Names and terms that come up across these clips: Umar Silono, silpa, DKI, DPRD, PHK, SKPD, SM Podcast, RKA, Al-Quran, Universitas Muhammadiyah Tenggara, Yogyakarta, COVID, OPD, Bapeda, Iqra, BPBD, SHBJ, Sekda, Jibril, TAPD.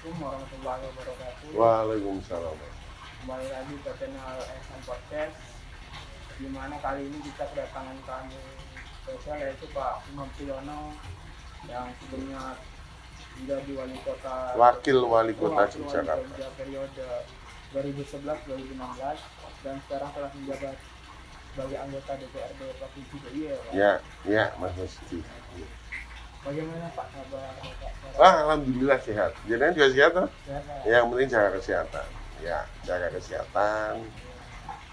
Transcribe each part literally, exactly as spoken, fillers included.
Assalamualaikum warahmatullahi wabarakatuh. Waalaikumsalam. Kembali lagi ke channel S M Podcast, di mana kali ini kita kedatangan tamu spesial, yaitu Pak Umar Silono yang sebelumnya menjadi wali kota wakil wali kota Yogyakarta periode dua ribu sebelas dua ribu enam belas dan sekarang telah menjabat sebagai anggota D P R D Provinsi D K I. Ya, ya, Mas Musti. Bagaimana Pak kabar? Wah, alhamdulillah sehat. Jadi juga sehat toh? Yang penting jaga kesehatan. Ya, jaga kesehatan.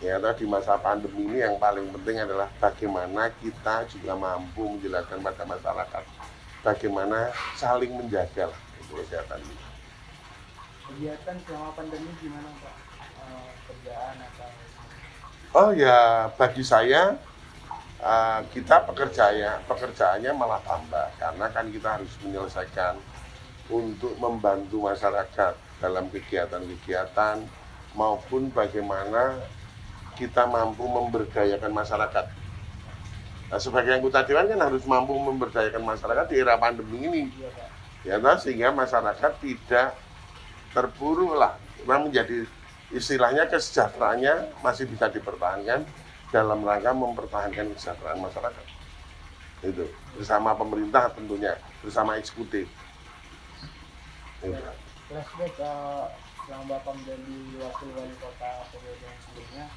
Ya, toh di masa pandemi ini yang paling penting adalah bagaimana kita juga mampu menjelaskan pada masyarakat bagaimana saling menjaga lah itu kesehatan kita. Kegiatan selama pandemi gimana Pak? Eh, kerjaan atau? Oh ya, bagi saya Uh, kita pekerjanya, pekerjaannya malah tambah, karena kan kita harus menyelesaikan untuk membantu masyarakat dalam kegiatan-kegiatan maupun bagaimana kita mampu memberdayakan masyarakat. Nah, sebagai anggota dewan kan harus mampu memberdayakan masyarakat di era pandemi ini, ya, nah, sehingga masyarakat tidak terburu lah, menjadi istilahnya kesejahteraannya masih bisa dipertahankan dalam rangka mempertahankan kesejahteraan masyarakat itu bersama pemerintah tentunya, bersama eksekutif. Flashback uh, selama Bapak menjadi wakil wali kota periode sebelumnya,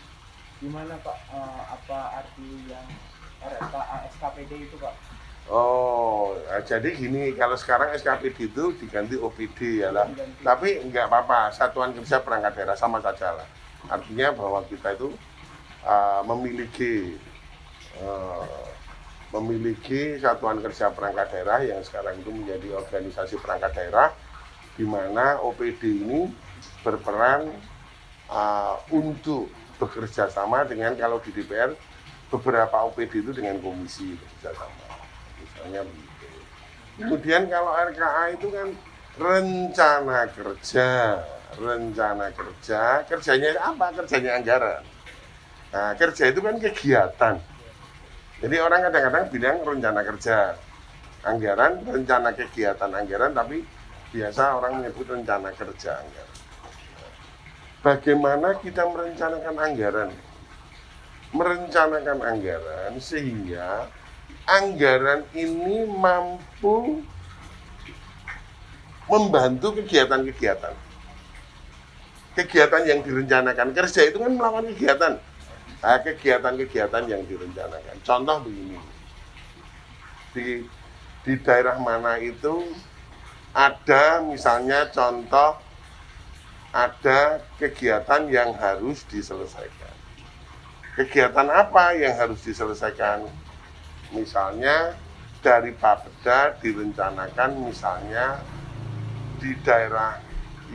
gimana Pak uh, apa arti yang S K P D itu Pak? Oh, jadi gini, kalau sekarang S K P D itu diganti O P D ya lah, tapi nggak apa-apa, satuan kerja perangkat daerah sama saja lah. Artinya bahwa kita itu Uh, memiliki uh, memiliki satuan kerja perangkat daerah yang sekarang itu menjadi organisasi perangkat daerah, di mana O P D ini berperan uh, untuk bekerja sama dengan, kalau di D P R beberapa O P D itu dengan komisi bekerja sama, misalnya begitu. Kemudian kalau R K A itu kan rencana kerja, rencana kerja kerjanya apa? Kerjanya anggaran. Nah, kerja itu kan kegiatan. Jadi orang kadang-kadang bilang rencana kerja anggaran, rencana kegiatan anggaran, tapi biasa orang menyebut rencana kerja anggaran. Bagaimana kita merencanakan anggaran? Merencanakan anggaran sehingga anggaran ini mampu membantu kegiatan-kegiatan. Kegiatan yang direncanakan, kerja itu kan melawan kegiatan. Nah, kegiatan-kegiatan yang direncanakan. Contoh begini, di, di daerah mana itu ada misalnya contoh ada kegiatan yang harus diselesaikan. Kegiatan apa yang harus diselesaikan? Misalnya dari Bapeda direncanakan misalnya di daerah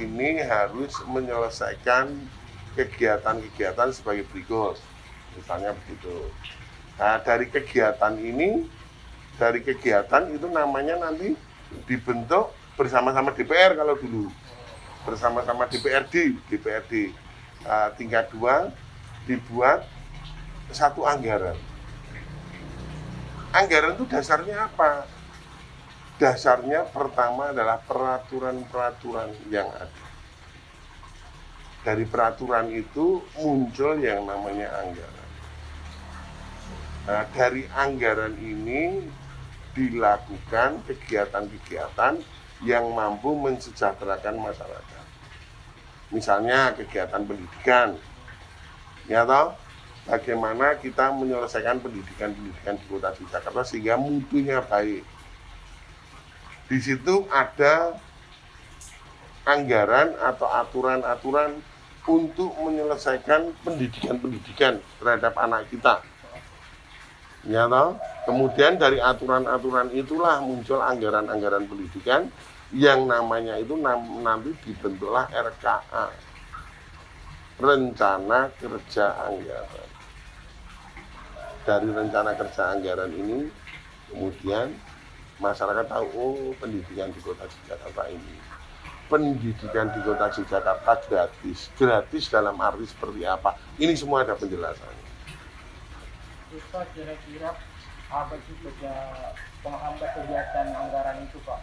ini harus menyelesaikan kegiatan-kegiatan sebagai berikut. Misalnya begitu. Nah, dari kegiatan ini, dari kegiatan itu namanya nanti dibentuk bersama-sama D P R kalau dulu. Bersama-sama D P R D, D P R D uh, tingkat dua dibuat satu anggaran. Anggaran itu dasarnya apa? Dasarnya pertama adalah peraturan-peraturan yang ada. Dari peraturan itu muncul yang namanya anggaran. Nah, dari anggaran ini dilakukan kegiatan-kegiatan yang mampu mensejahterakan masyarakat. Misalnya kegiatan pendidikan. Ya toh, bagaimana kita menyelesaikan pendidikan-pendidikan di Kota Yogyakarta sehingga mutunya baik. Di situ ada anggaran atau aturan-aturan untuk menyelesaikan pendidikan-pendidikan terhadap anak kita, ya toh? Kemudian dari aturan-aturan itulah muncul anggaran-anggaran pendidikan yang namanya itu nanti dibentuklah R K A, rencana kerja anggaran. Dari rencana kerja anggaran ini kemudian masyarakat tahu, oh pendidikan di Kota Yogyakarta ini, pendidikan di Kota Yogyakarta gratis. Gratis dalam arti seperti apa? Ini semua ada penjelasannya. Terus Pak, kira-kira apa sih penghambat kegiatan anggaran itu Pak?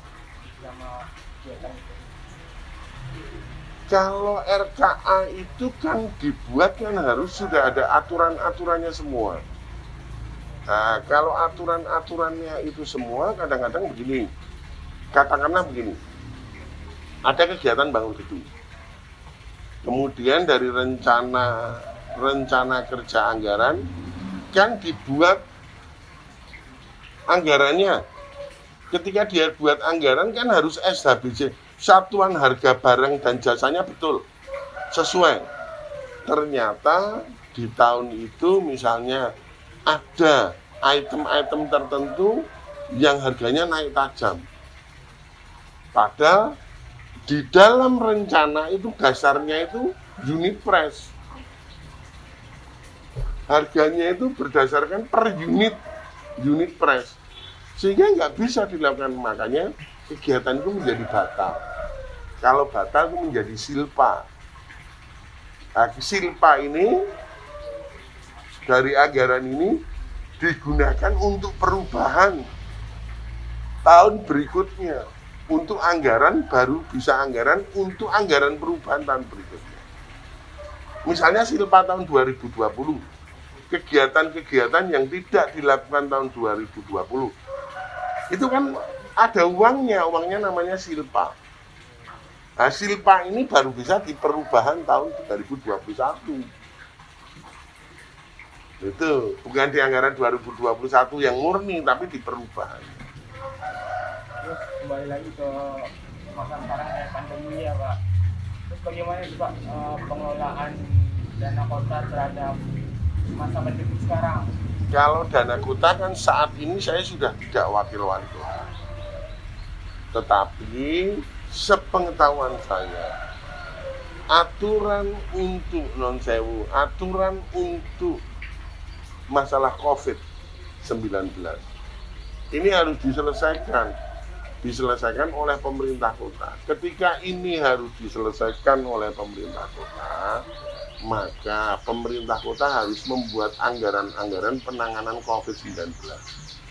Sama kegiatan itu? Kalau R K A itu kan dibuat kan harus sudah ada aturan-aturannya semua. Nah, kalau aturan-aturannya itu semua kadang-kadang begini. Katakanlah begini, ada kegiatan bangun gedung. Kemudian dari rencana rencana kerja anggaran kan dibuat anggarannya. Ketika dia buat anggaran kan harus S H B J. Satuan harga barang dan jasanya betul, sesuai. Ternyata di tahun itu misalnya ada item-item tertentu yang harganya naik tajam. Padahal di dalam rencana itu dasarnya itu unit price. Harganya itu berdasarkan per unit, unit price. Sehingga nggak bisa dilakukan, makanya kegiatan itu menjadi batal. Kalau batal itu menjadi silpa. Nah, silpa ini dari anggaran ini digunakan untuk perubahan tahun berikutnya, untuk anggaran baru bisa anggaran untuk anggaran perubahan tahun berikutnya. Misalnya silpa tahun dua ribu dua puluh, kegiatan-kegiatan yang tidak dilakukan tahun dua ribu dua puluh itu kan ada uangnya, uangnya namanya silpa. Nah, silpa ini baru bisa di perubahan tahun dua ribu dua puluh satu. Itu bukan di anggaran dua ribu dua puluh satu yang murni, tapi di perubahan. Terus kembali lagi ke masa sekarang eh, pandemi ya Pak. Terus bagaimana itu Pak eh, pengelolaan dana kota terhadap masa pandemi sekarang? Kalau dana kota kan saat ini saya sudah tidak wakil wali kota. Tetapi sepengetahuan saya, aturan untuk non sewu, aturan untuk masalah covid sembilan belas ini harus diselesaikan, diselesaikan oleh pemerintah kota. Ketika ini harus diselesaikan oleh pemerintah kota, maka pemerintah kota harus membuat anggaran-anggaran penanganan covid sembilan belas.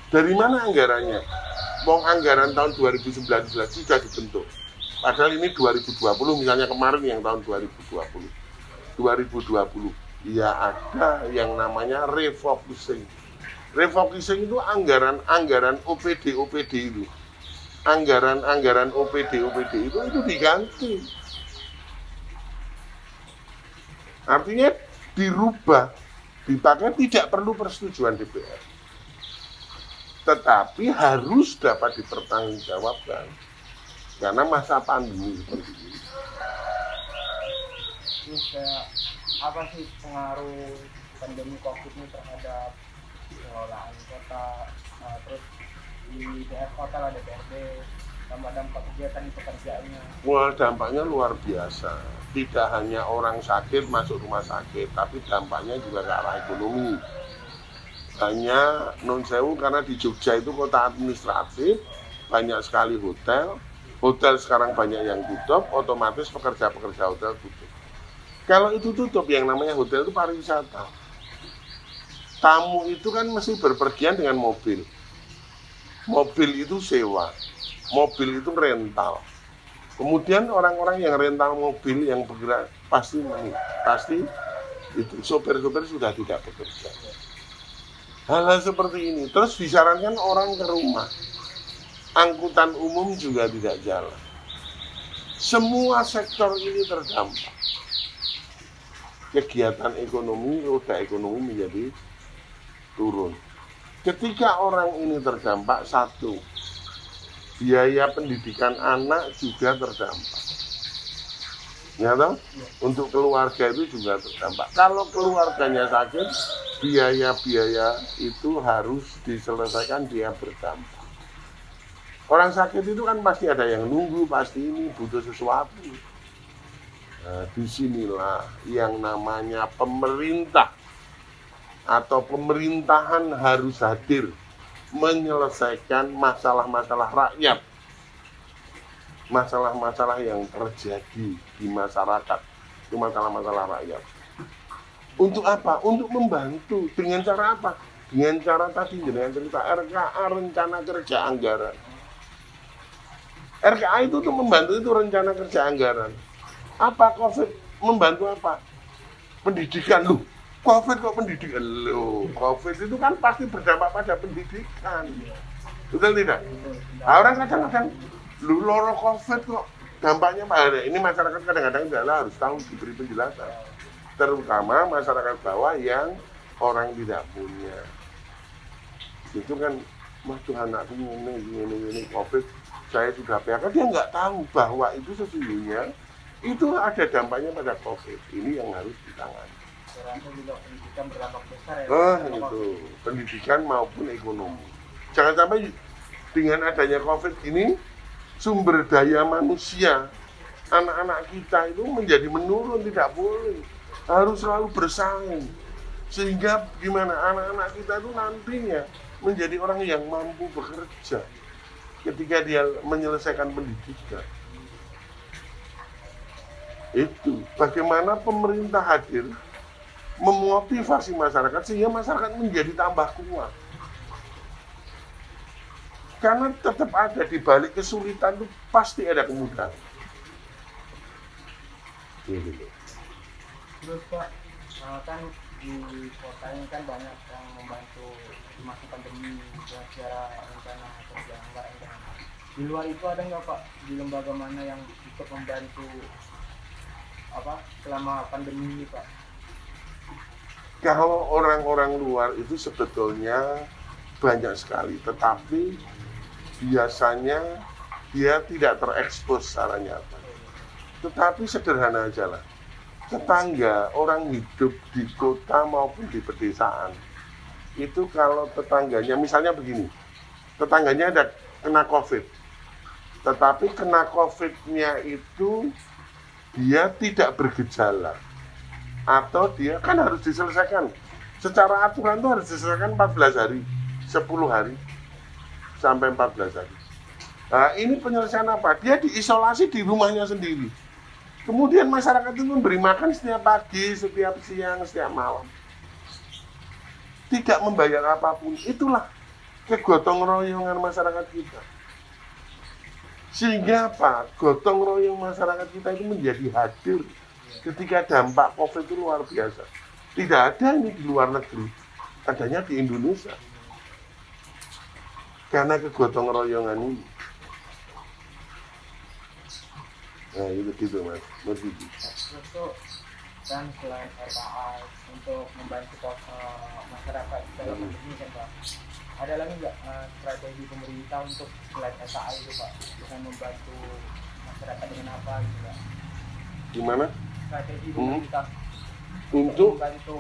Dari mana anggarannya? Bong anggaran tahun dua ribu sembilan belas sudah dibentuk. Padahal ini dua ribu dua puluh, misalnya kemarin yang tahun dua ribu dua puluh. dua ribu dua puluh, ya ada yang namanya refocusing. Refocusing itu anggaran-anggaran O P D O P D itu. Anggaran-anggaran O P D O P D itu itu diganti. Artinya dirubah, dipakai tidak perlu persetujuan D P R. Tetapi harus dapat dipertanggungjawabkan. Karena masa pandemi seperti ini. Terus kayak apa sih pengaruh pandemi Covid ini terhadap pengelolaan kota, nah, terus di D P R kota lah D P R D, tambah dampak kegiatan pekerjaannya? Wah, dampaknya luar biasa. Tidak hanya orang sakit masuk rumah sakit, tapi dampaknya juga ke arah ekonomi. Hanya non sewu karena di Jogja itu kota administratif, banyak sekali hotel. Hotel sekarang banyak yang tutup, otomatis pekerja-pekerja hotel tutup. Kalau itu tutup, yang namanya hotel itu pariwisata. Tamu itu kan mesti berpergian dengan mobil. Mobil itu sewa, mobil itu rental. Kemudian orang-orang yang rental mobil yang bergerak pasti meni, pasti itu sopir-sopir sudah tidak bekerja. Hal-hal seperti ini, terus disarankan orang ke rumah. Angkutan umum juga tidak jalan. Semua sektor ini terdampak. Kegiatan ekonomi, roda ekonomi menjadi turun. Ketika orang ini terdampak, satu, biaya pendidikan anak juga terdampak. Ya toh? Untuk keluarga itu juga terdampak. Kalau keluarganya sakit, biaya-biaya itu harus diselesaikan, dia berdampak. Orang sakit itu kan pasti ada yang nunggu, pasti ini butuh sesuatu. Nah, disinilah yang namanya pemerintah atau pemerintahan harus hadir menyelesaikan masalah-masalah rakyat. Masalah-masalah yang terjadi di masyarakat, itu masalah-masalah rakyat. Untuk apa? Untuk membantu. Dengan cara apa? Dengan cara tadi, dengan cerita R K A, rencana kerja anggaran. R K A itu tuh membantu itu rencana kerja anggaran. Apa COVID membantu apa? Pendidikan lu. COVID kok pendidikan lu. COVID itu kan pasti berdampak pada pendidikan. Betul tidak? Nah, orang kadang-kadang lu loro COVID kok dampaknya pada ini masyarakat kadang-kadang tidaklah harus tahu diberi penjelasan. Terutama masyarakat bawah yang orang tidak punya. Itu kan, mah Tuhan aku ini, ini, ini, COVID, saya sudah P H K, dia nggak tahu bahwa itu sesungguhnya, itu ada dampaknya pada COVID. Ini yang harus ditangani. Pendidikan berdampak besar ya? Oh, itu. Pendidikan maupun ekonomi. Jangan sampai dengan adanya COVID ini, sumber daya manusia, anak-anak kita itu menjadi menurun, tidak boleh. Harus selalu bersaing. Sehingga gimana anak-anak kita itu nantinya menjadi orang yang mampu bekerja ketika dia menyelesaikan pendidikan. Itu bagaimana pemerintah hadir memotivasi masyarakat sehingga masyarakat menjadi tambah kuat. Karena tetap ada di balik kesulitan itu pasti ada kemudahan. Terus Pak, kan di kota ini kan banyak yang membantu di masa pandemi belajar rencana kerja anggaran. Di luar itu ada nggak Pak di lembaga mana yang ikut membantu apa selama pandemi ini Pak? Kalau orang-orang luar itu sebetulnya banyak sekali, tetapi biasanya dia tidak terekspos secara nyata. Tetapi sederhana aja lah. Tetangga, orang hidup di kota maupun di pedesaan itu kalau tetangganya, misalnya begini, tetangganya ada kena COVID, tetapi kena COVID-nya itu dia tidak bergejala atau dia kan harus diselesaikan secara aturan itu harus diselesaikan empat belas hari, sepuluh hari sampai empat belas hari. Nah, ini penyelesaian apa? Dia diisolasi di rumahnya sendiri. Kemudian masyarakat itu memberi makan setiap pagi, setiap siang, setiap malam. Tidak membayar apapun. Itulah kegotong royongan masyarakat kita. Sehingga apa? Gotong royong masyarakat kita itu menjadi hadir ketika dampak COVID itu luar biasa. Tidak ada ini di luar negeri. Adanya di Indonesia. Karena kegotong royongan ini. Nah, itu gitu Mas, begitu. Untuk dan selain R K A untuk membantu uh, masyarakat dalam pandemi kan Pak, ada lagi nggak uh, strategi pemerintah untuk selain R K A itu Pak, dengan membantu masyarakat dengan apa gitu Pak? Gimana? Strategi pemerintah hmm. untuk membantu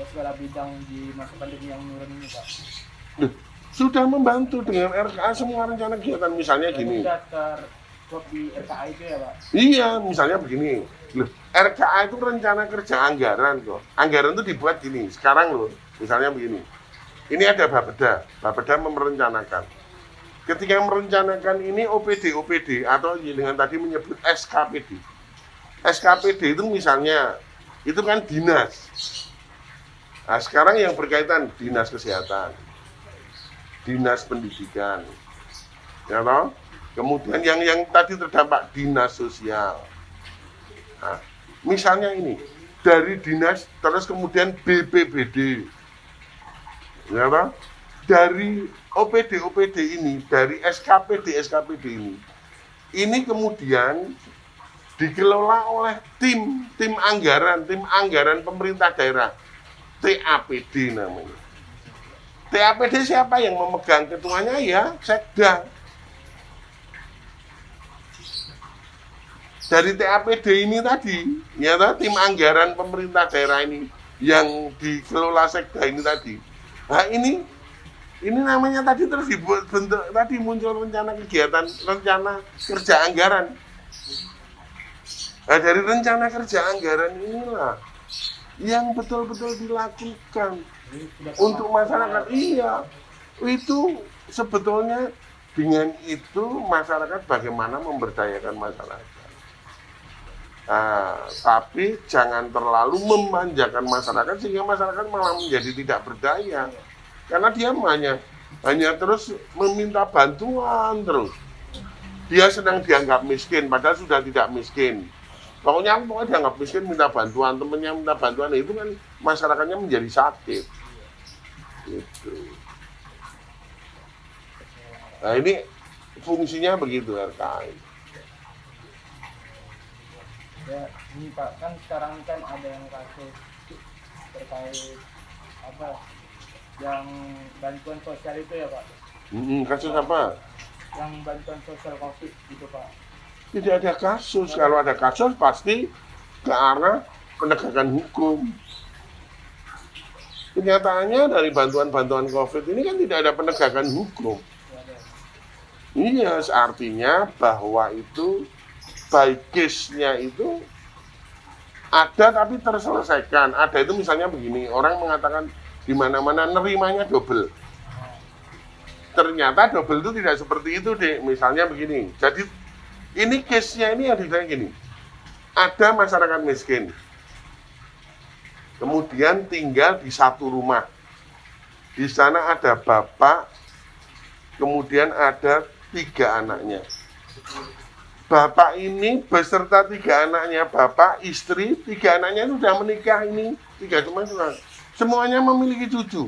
ya, segala bidang di masa pandemi yang menurun ini Pak. Duh, sudah membantu dengan R K A semua rencana kegiatan misalnya dan gini. Di R K A itu ya Pak? Iya, misalnya begini loh, R K A itu rencana kerja anggaran kok. Anggaran itu dibuat gini, sekarang loh, misalnya begini. Ini ada Bapeda, Bapeda merencanakan. Ketika merencanakan ini O P D, O P D atau dengan tadi menyebut S K P D. S K P D itu misalnya, itu kan dinas. Nah sekarang yang berkaitan dinas kesehatan, dinas pendidikan, ya toh? Kemudian yang yang tadi terdampak dinas sosial. Nah, misalnya ini dari dinas terus kemudian B P B D, ya apa? Dari O P D, O P D ini, dari S K P D, S K P D ini, ini kemudian dikelola oleh tim tim anggaran, tim anggaran pemerintah daerah, T A P D namanya. T A P D siapa yang memegang ketuanya ya Sekda. Dari T A P D ini tadi, ya tim anggaran pemerintah daerah ini yang dikelola Sekda ini tadi. Nah ini, ini namanya tadi terus dibuat bentuk tadi muncul rencana kegiatan, rencana kerja anggaran. Nah dari rencana kerja anggaran inilah yang betul-betul dilakukan untuk masyarakat. Iya, itu sebetulnya dengan itu masyarakat bagaimana memberdayakan masyarakat. Nah, tapi jangan terlalu memanjakan masyarakat sehingga masyarakat malah menjadi tidak berdaya karena dia hanya hanya terus meminta bantuan terus Dia senang dianggap miskin, padahal sudah tidak miskin. Pokoknya aku pokoknya dianggap miskin, minta bantuan, temennya minta bantuan, itu kan masyarakatnya menjadi sakit. Gitu. Nah ini fungsinya begitu R K I. Ya, ini Pak, kan sekarang kan ada yang kasus terkait apa yang bantuan sosial itu ya Pak? Mm-hmm, kasus apa? Yang bantuan sosial COVID gitu Pak. Tidak ada kasus. Nah, kalau ada kasus pasti ke arah penegakan hukum. Kenyataannya dari bantuan-bantuan COVID ini kan tidak ada penegakan hukum. Iya, yes, artinya bahwa itu by case-nya itu ada tapi terselesaikan. Ada itu misalnya begini, orang mengatakan di mana-mana nerimanya double. Ternyata double itu tidak seperti itu, Dek. Misalnya begini. Jadi ini case-nya ini yang ditanya gini. Ada masyarakat miskin. Kemudian tinggal di satu rumah. Di sana ada bapak, kemudian ada tiga anaknya. Bapak ini beserta tiga anaknya, bapak, istri, tiga anaknya itu sudah menikah ini. Tiga cuma semuanya memiliki cucu.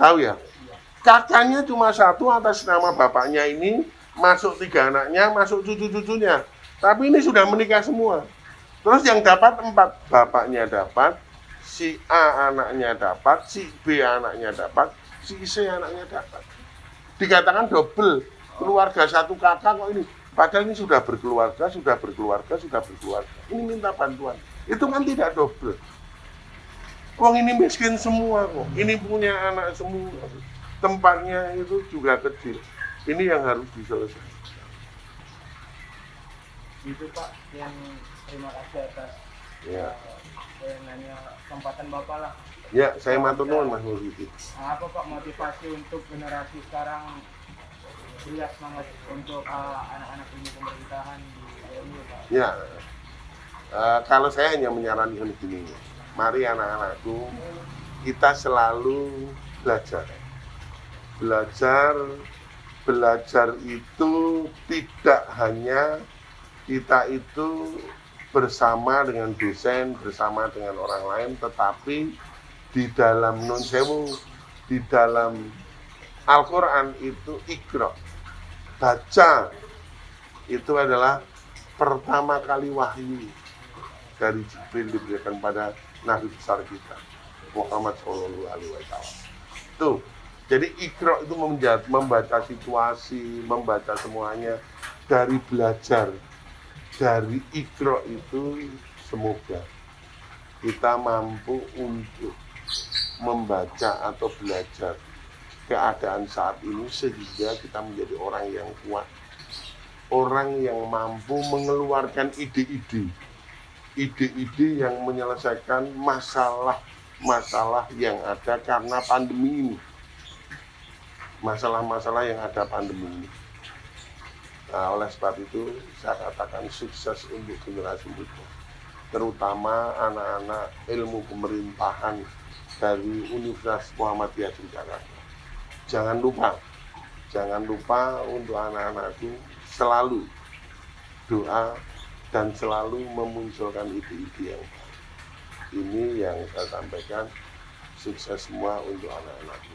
Tahu ya? Kakaknya cuma satu atas nama bapaknya ini, masuk tiga anaknya, masuk cucu-cucunya. Tapi ini sudah menikah semua. Terus yang dapat empat. Bapaknya dapat, si A anaknya dapat, si B anaknya dapat, si C anaknya dapat. Dikatakan double, keluarga satu kakak kok ini. Padahal ini sudah berkeluarga, sudah berkeluarga, sudah berkeluarga. Ini minta bantuan. Itu kan tidak double. Wong ini miskin semua kok. Ini punya anak semua. Tempatnya itu juga kecil. Ini yang harus diselesaikan. Itu Pak, yang terima kasih atas ya. Saya nanya tempatan Bapak lah. Ya, saya matur nuwun Mas Mulidi. Apa Pak motivasi untuk generasi sekarang? Iya, semangat untuk uh, anak-anak ini pemerintahan di A M U, Pak. Ya, uh, kalau saya hanya menyarankan begini, mari anak-anakku, kita selalu belajar. Belajar, belajar itu tidak hanya kita itu bersama dengan dosen, bersama dengan orang lain, tetapi di dalam nun sewu, di dalam Al-Quran itu Iqra. Baca itu adalah pertama kali wahyu dari Jibril diberikan pada Nabi besar kita Muhammad Shallallahu Alaihi Wasallam. Tuh, jadi Iqra itu membaca situasi, membaca semuanya dari belajar dari Iqra itu. Semoga kita mampu untuk membaca atau belajar keadaan saat ini sehingga kita menjadi orang yang kuat, orang yang mampu mengeluarkan ide-ide, ide-ide yang menyelesaikan masalah-masalah yang ada karena pandemi ini, masalah-masalah yang ada pandemi ini. Nah, oleh sebab itu saya katakan sukses untuk generasi muda, terutama anak-anak ilmu pemerintahan dari Universitas Muhammadiyah Tenggara. Jangan lupa, jangan lupa untuk anak-anakku selalu doa dan selalu memunculkan ide-ide yang baik. Ini yang saya sampaikan, sukses semua untuk anak-anakku.